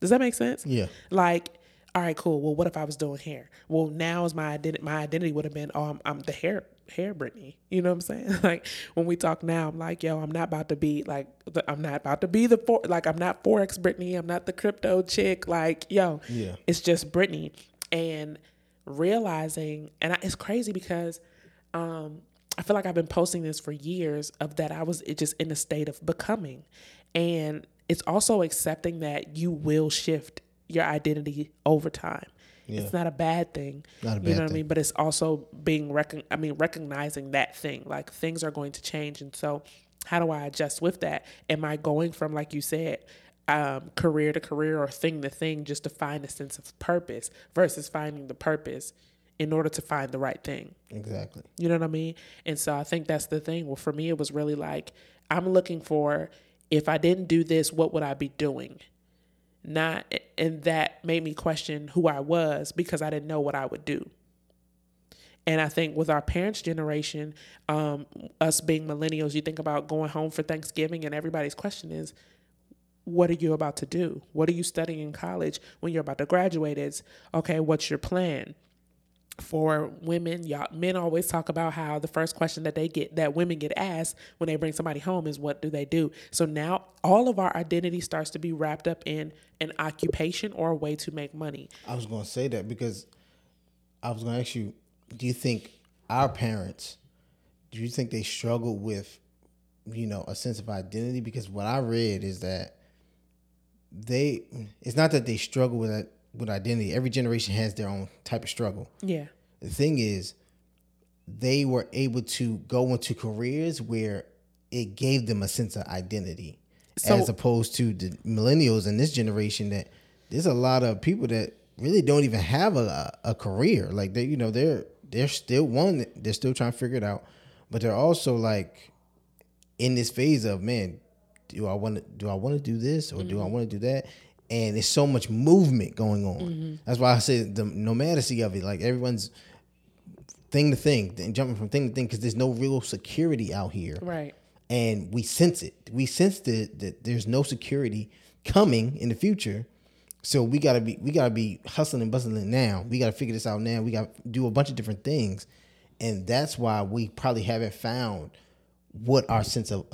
Does that make sense? Yeah. Like, all right, cool. Well, what if I was doing hair? Well, now is my identity. My identity would have been, oh, I'm the hair Brittany. You know what I'm saying? Like, when we talk now, I'm like, yo, I'm not Forex Brittany. I'm not the crypto chick. Like, yo, yeah, it's just Brittany. And realizing, it's crazy because I feel like I've been posting this for years of that I was just in a state of becoming. And it's also accepting that you will shift your identity over time. Yeah. It's not a bad thing. Not a bad thing. I mean? But it's also being recognizing that thing. Like, things are going to change. And so how do I adjust with that? Am I going from, like you said, career to career or thing to thing just to find a sense of purpose versus finding the purpose in order to find the right thing? Exactly. You know what I mean? And so I think that's the thing. Well, for me, it was really like, I'm looking for, if I didn't do this, what would I be doing? And that made me question who I was, because I didn't know what I would do. And I think with our parents' generation, us being millennials, you think about going home for Thanksgiving and everybody's question is, what are you about to do? What are you studying in college? When you're about to graduate, it's, okay, what's your plan? For women, y'all, men always talk about how the first question that women get asked when they bring somebody home is, what do they do? So now all of our identity starts to be wrapped up in an occupation or a way to make money. I was going to say that because I was going to ask you, do you think our parents, they struggle with, you know, a sense of identity? Because what I read is that it's not that they struggle with that, with identity. Every generation has their own type of struggle. Yeah. The thing is, they were able to go into careers where it gave them a sense of identity. So, as opposed to the millennials in this generation, that there's a lot of people that really don't even have a career. Like they, you know, they're still one. They're still trying to figure it out, but they're also like in this phase of, man, do I want to do this or mm-hmm. do I want to do that? And there's so much movement going on. Mm-hmm. That's why I say the nomadacy of it. Like everyone's thing to thing, and jumping from thing to thing, because there's no real security out here. Right. And we sense it. We sense that there's no security coming in the future. So we gotta be hustling and bustling now. We gotta figure this out now. We gotta do a bunch of different things, and that's why we probably haven't found what our sense of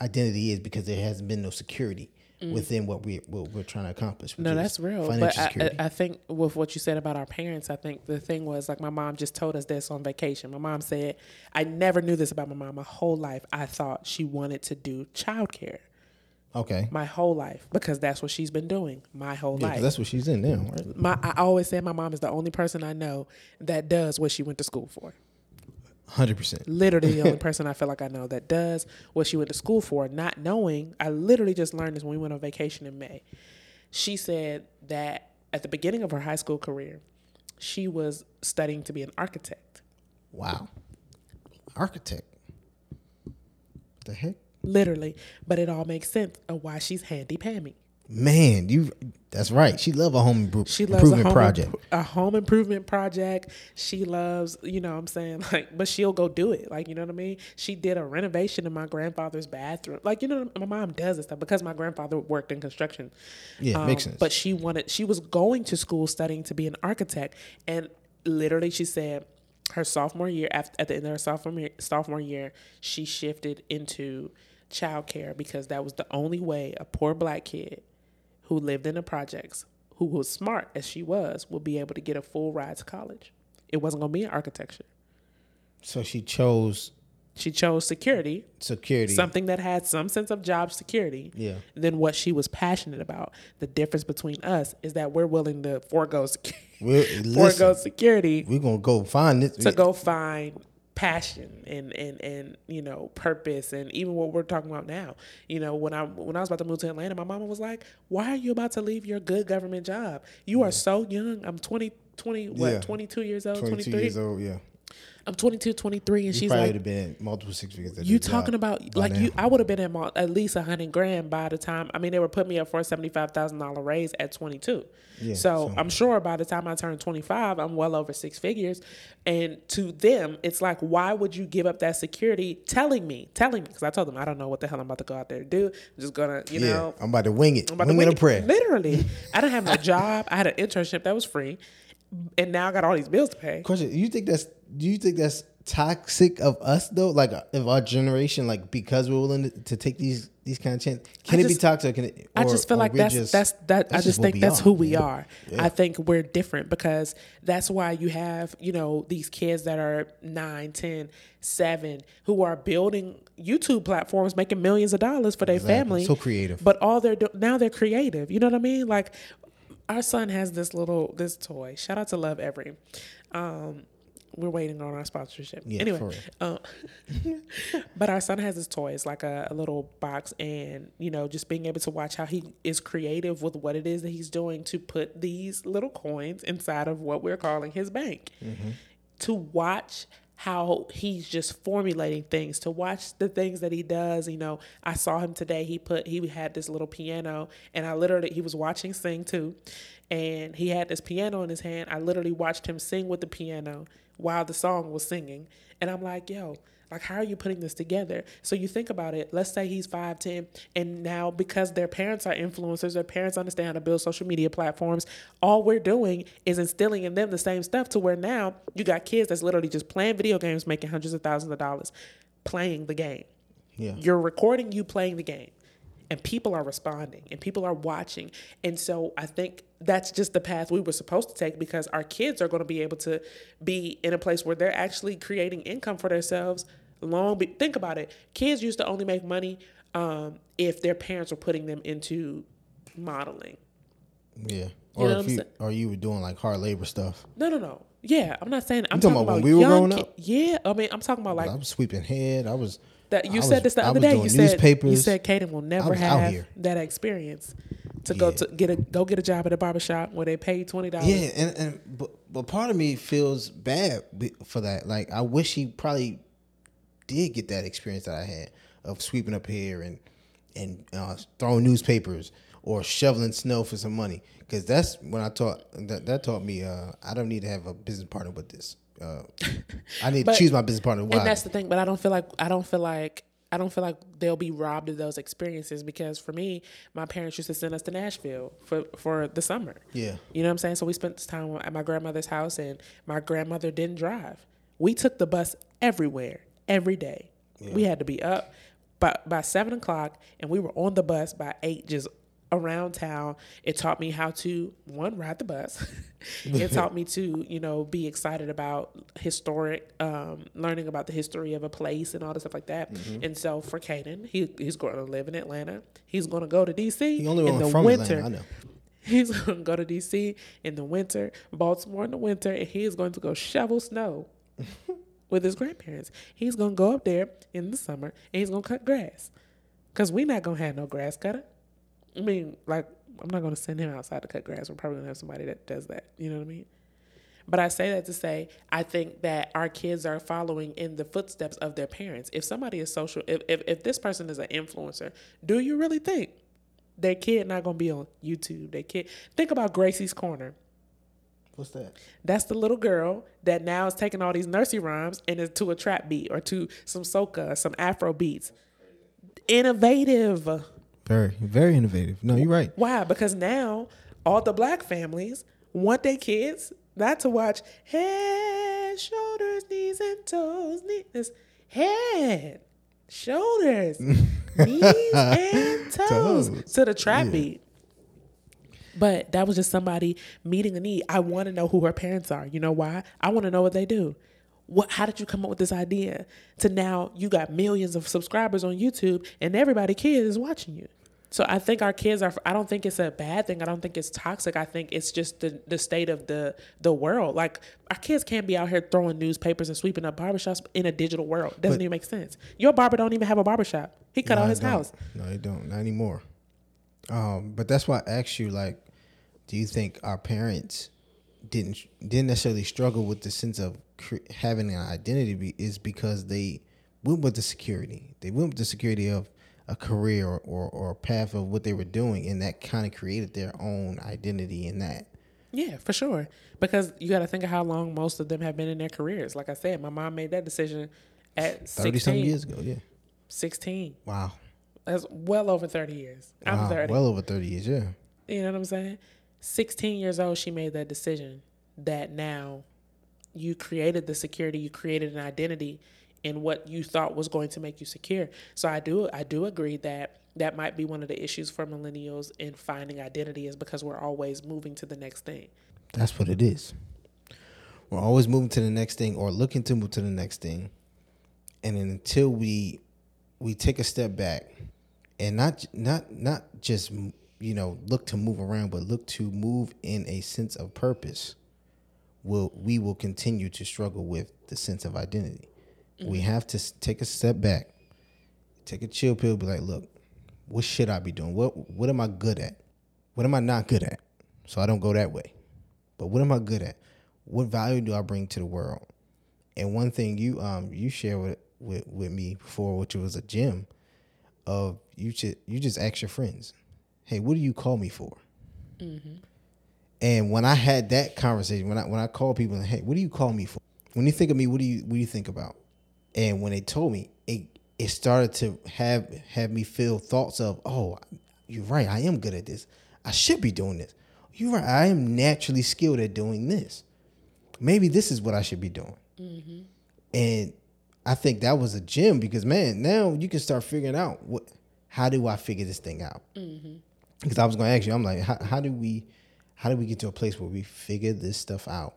identity is, because there hasn't been no security within what we're trying to accomplish. No, that's real. But I think with what you said about our parents, I think the thing was, like, my mom just told us this on vacation. My mom said, I never knew this about my mom. My whole life, I thought she wanted to do childcare. Okay. My whole life, because that's what she's been doing my whole life. That's what she's in now. Right? I always say my mom is the only person I know that does what she went to school for. 100%. Literally the only person I feel like I know that does what she went to school for, not knowing. I literally just learned this when we went on vacation in May. She said that at the beginning of her high school career, she was studying to be an architect. Wow. Architect. What the heck? Literally. But it all makes sense of why she's handy-pammy. Man, that's right. She loves a home improvement project. A home improvement project. She loves, you know what I'm saying? Like, but she'll go do it. Like, you know what I mean? She did a renovation in my grandfather's bathroom. Like, you know, my mom does this stuff because my grandfather worked in construction. Yeah, makes sense. But she was going to school studying to be an architect. And literally she said her sophomore year, at the end of her sophomore year, she shifted into childcare because that was the only way a poor black kid who lived in the projects, who was smart as she was, would be able to get a full ride to college. It wasn't going to be in architecture. So she chose security. Security. Something that had some sense of job security. Yeah. Than what she was passionate about. The difference between us is that we're willing to forego security. We're going to go find this. To go find passion and you know, purpose, and even what we're talking about now. You know, when I was about to move to Atlanta, my mama was like, "Why are you about to leave your good government job? You are so young." I'm 22 years old, 23 years old, yeah. I'm 22, 23, and she's like, "You probably would have been multiple six-figures." You talking about like you? I would have been at least $100,000 by the time. I mean, they were putting me up for a $75,000 raise at 22. Yeah, so I'm sure by the time I turned 25, I'm well over six figures. And to them, it's like, why would you give up that security? Telling me, because I told them I don't know what the hell I'm about to go out there to do. I'm just gonna, you know, I'm about to wing it. I'm about wing it a prayer. Literally, I didn't have no job. I had an internship that was free. And now I got all these bills to pay. Question: Do you think that's toxic of us though? Like of our generation, like because we're willing to take these kind of chances. Can it be toxic? I just feel like that's that. I just think that's who we are. Yeah. I think we're different because that's why you have, you know, these kids that are 9, 10, 7 who are building YouTube platforms, making millions of dollars for their family. So creative, but all they're now they're creative. You know what I mean? Like. Our son has this toy. Shout out to Love Every. We're waiting on our sponsorship. Yeah, anyway, but our son has this toy. It's like a little box, and you know, just being able to watch how he is creative with what it is that he's doing to put these little coins inside of what we're calling his bank. Mm-hmm. To watch how he's just formulating things, to watch the things that he does. You know, I saw him today. He had this little piano, and he was watching sing too. And he had this piano in his hand. I literally watched him sing with the piano while the song was singing. And I'm like, yo, like, how are you putting this together? So you think about it. Let's say he's 5'10", and now because their parents are influencers, their parents understand how to build social media platforms. All we're doing is instilling in them the same stuff to where now you got kids that's literally just playing video games, making hundreds of thousands of dollars, playing the game. Yeah. You're recording you playing the game, and people are responding, and people are watching. And so I think that's just the path we were supposed to take, because our kids are going to be able to be in a place where they're actually creating income for themselves. Think about it. Kids used to only make money if their parents were putting them into modeling. Yeah. Or you were doing like hard labor stuff. No. Yeah, I'm not saying. I'm talking about when we were growing up. Yeah, I mean, I'm talking about like I was sweeping head. I was You said this the other day. You said Caden will never have that experience to go get a job at a barbershop where they pay $20. Yeah, but part of me feels bad for that. Like, I wish he probably did get that experience that I had of sweeping up here and throwing newspapers or shoveling snow for some money. Because that's when I taught, that taught me I don't need to have a business partner with this. I need to choose my business partner. And that's the thing. But I don't feel like they'll be robbed of those experiences, because for me, my parents used to send us to Nashville for the summer. Yeah, you know what I'm saying. So we spent this time at my grandmother's house, and my grandmother didn't drive. We took the bus everywhere, every day. Yeah. We had to be up by 7:00, and we were on the bus by 8:00, just around town. It taught me how to, one, ride the bus. It taught me to, be excited about learning about the history of a place and all this stuff like that. Mm-hmm. And so for Caden, he's going to live in Atlanta. He's going to go to D.C. in the winter. Atlanta, I know. He's going to go to D.C. in the winter, Baltimore in the winter, and he is going to go shovel snow with his grandparents. He's going to go up there in the summer, and he's going to cut grass, because we're not going to have no grass cutter. I mean, like, I'm not going to send him outside to cut grass. We're probably going to have somebody that does that. You know what I mean? But I say that to say, I think that our kids are following in the footsteps of their parents. If somebody is social, if this person is an influencer, do you really think their kid not going to be on YouTube? Think about Gracie's Corner. What's that? That's the little girl that now is taking all these nursery rhymes and is to a trap beat or to some soca, or some Afro beats. Innovative. Very, very innovative. No, you're right. Why? Because now all the black families want their kids not to watch head, shoulders, knees, and toes. It's head, shoulders, knees, and toes to the trap beat. But that was just somebody meeting a need. I want to know who her parents are. You know why? I want to know what they do. How did you come up with this idea to now you got millions of subscribers on YouTube and everybody kid is watching you? So I think our kids are, I don't think it's a bad thing. I don't think it's toxic. I think it's just the state of the world. Like, our kids can't be out here throwing newspapers and sweeping up barbershops in a digital world. Doesn't even make sense. Your barber don't even have a barbershop. He cut out his house. No, he don't. Not anymore. But that's why I asked you, like, do you think our parents didn't necessarily struggle with the sense of having an identity is because they went with the security. They went with the security of a career or a path of what they were doing, and that kind of created their own identity in that. Yeah, for sure. Because you got to think of how long most of them have been in their careers. Like I said, my mom made that decision at 16. 30-some years ago, yeah. 16. Wow. That's well over 30 years. I'm 30. Well over 30 years, yeah. You know what I'm saying? 16 years old, she made that decision that now you created the security, you created an identity in what you thought was going to make you secure. So I do agree that that might be one of the issues for millennials in finding identity, is because we're always moving to the next thing. That's what it is. We're always moving to the next thing or looking to move to the next thing. And until we take a step back and not just look to move around, but look to move in a sense of purpose, we will continue to struggle with the sense of identity. Mm-hmm. We have to take a step back, take a chill pill, be like, look, what should I be doing? What am I good at? What am I not good at? So I don't go that way. But what am I good at? What value do I bring to the world? And one thing you shared with me before, which was a gem, of you just ask your friends, hey, what do you call me for? Mm-hmm. And when I had that conversation, when I called people, hey, what do you call me for? When you think of me, what do you think about? And when they told me, it started to have me feel thoughts of, oh, you're right, I am good at this. I should be doing this. You're right, I am naturally skilled at doing this. Maybe this is what I should be doing. Mm-hmm. And I think that was a gem, because, man, now you can start figuring out how do I figure this thing out? Mm-hmm. Because I was going to ask you, I'm like, how do we get to a place where we figure this stuff out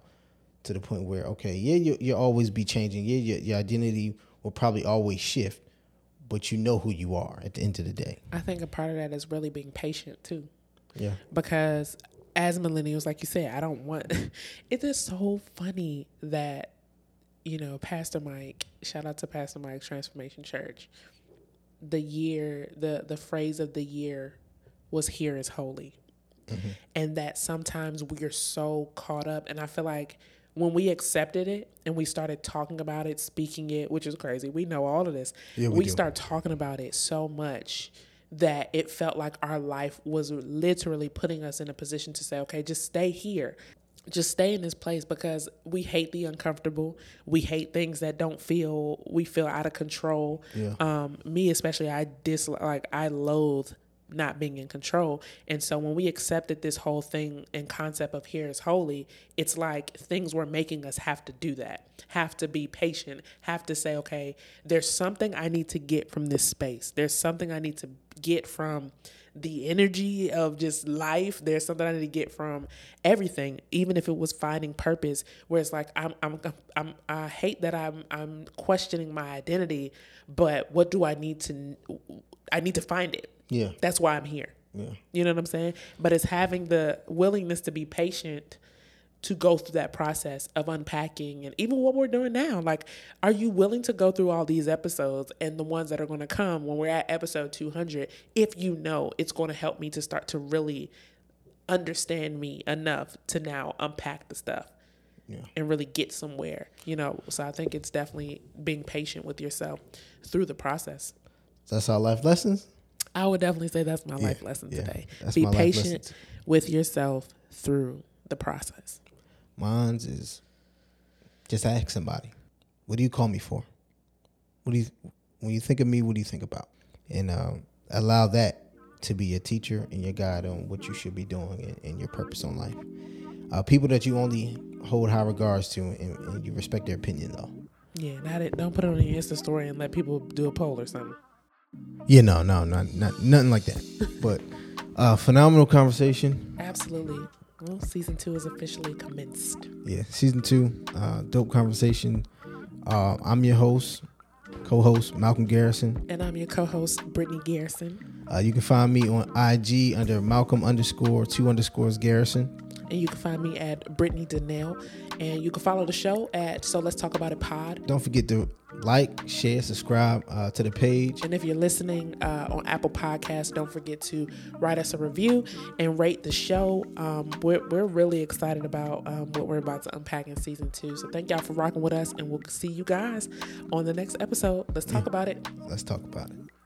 to the point where, okay, yeah, you'll always be changing. Yeah, your identity will probably always shift, but you know who you are at the end of the day. I think a part of that is really being patient too. Yeah. Because as millennials, like you said, I don't want... It is so funny that you know, Pastor Mike, shout out to Pastor Mike, Transformation Church. The year, the phrase of the year was "Here is holy." Mm-hmm. And that sometimes we are so caught up. And I feel like when we accepted it and we started talking about it, speaking it, which is crazy. We know all of this. Yeah, we start talking about it so much that it felt like our life was literally putting us in a position to say, okay, just stay here. Just stay in this place, because we hate the uncomfortable. We hate things that we feel out of control. Yeah. Me especially, I loathe not being in control. And so when we accepted this whole thing and concept of "Here is holy," it's like things were making us have to do that, have to be patient, have to say, okay, there's something I need to get from this space. There's something I need to get from the energy of just life. There's something I need to get from everything, even if it was finding purpose, where it's like, I hate that I'm questioning my identity, but what do I need to find it. Yeah. That's why I'm here. Yeah. You know what I'm saying? But it's having the willingness to be patient to go through that process of unpacking, and even what we're doing now. Like, are you willing to go through all these episodes and the ones that are going to come when we're at episode 200, if you know it's going to help me to start to really understand me enough to now unpack the stuff? Yeah. And really get somewhere, you know? So I think it's definitely being patient with yourself through the process. That's our life lessons? I would definitely say that's my life lesson today. Be patient with yourself through the process. Mine's is just ask somebody, what do you call me for? When you think of me, what do you think about? And allow that to be your teacher and your guide on what you should be doing and your purpose on life. People that you only hold high regards to and you respect their opinion, though. Yeah, don't put it on your Insta story and let people do a poll or something. Yeah, no, not nothing like that. But phenomenal conversation. Absolutely. Well, season 2 is officially commenced. Yeah, season 2, dope conversation. I'm your host, co-host Malcolm Garrison, and I'm your co-host Brittany Garrison. You can find me on IG under Malcolm_2_Garrison. And you can find me at Brittany Danielle. And you can follow the show at So Let's Talk About It Pod. Don't forget to like, share, subscribe to the page. And if you're listening on Apple Podcasts, don't forget to write us a review and rate the show. We're really excited about what we're about to unpack in season 2. So thank y'all for rocking with us. And we'll see you guys on the next episode. Let's talk about it. Let's talk about it.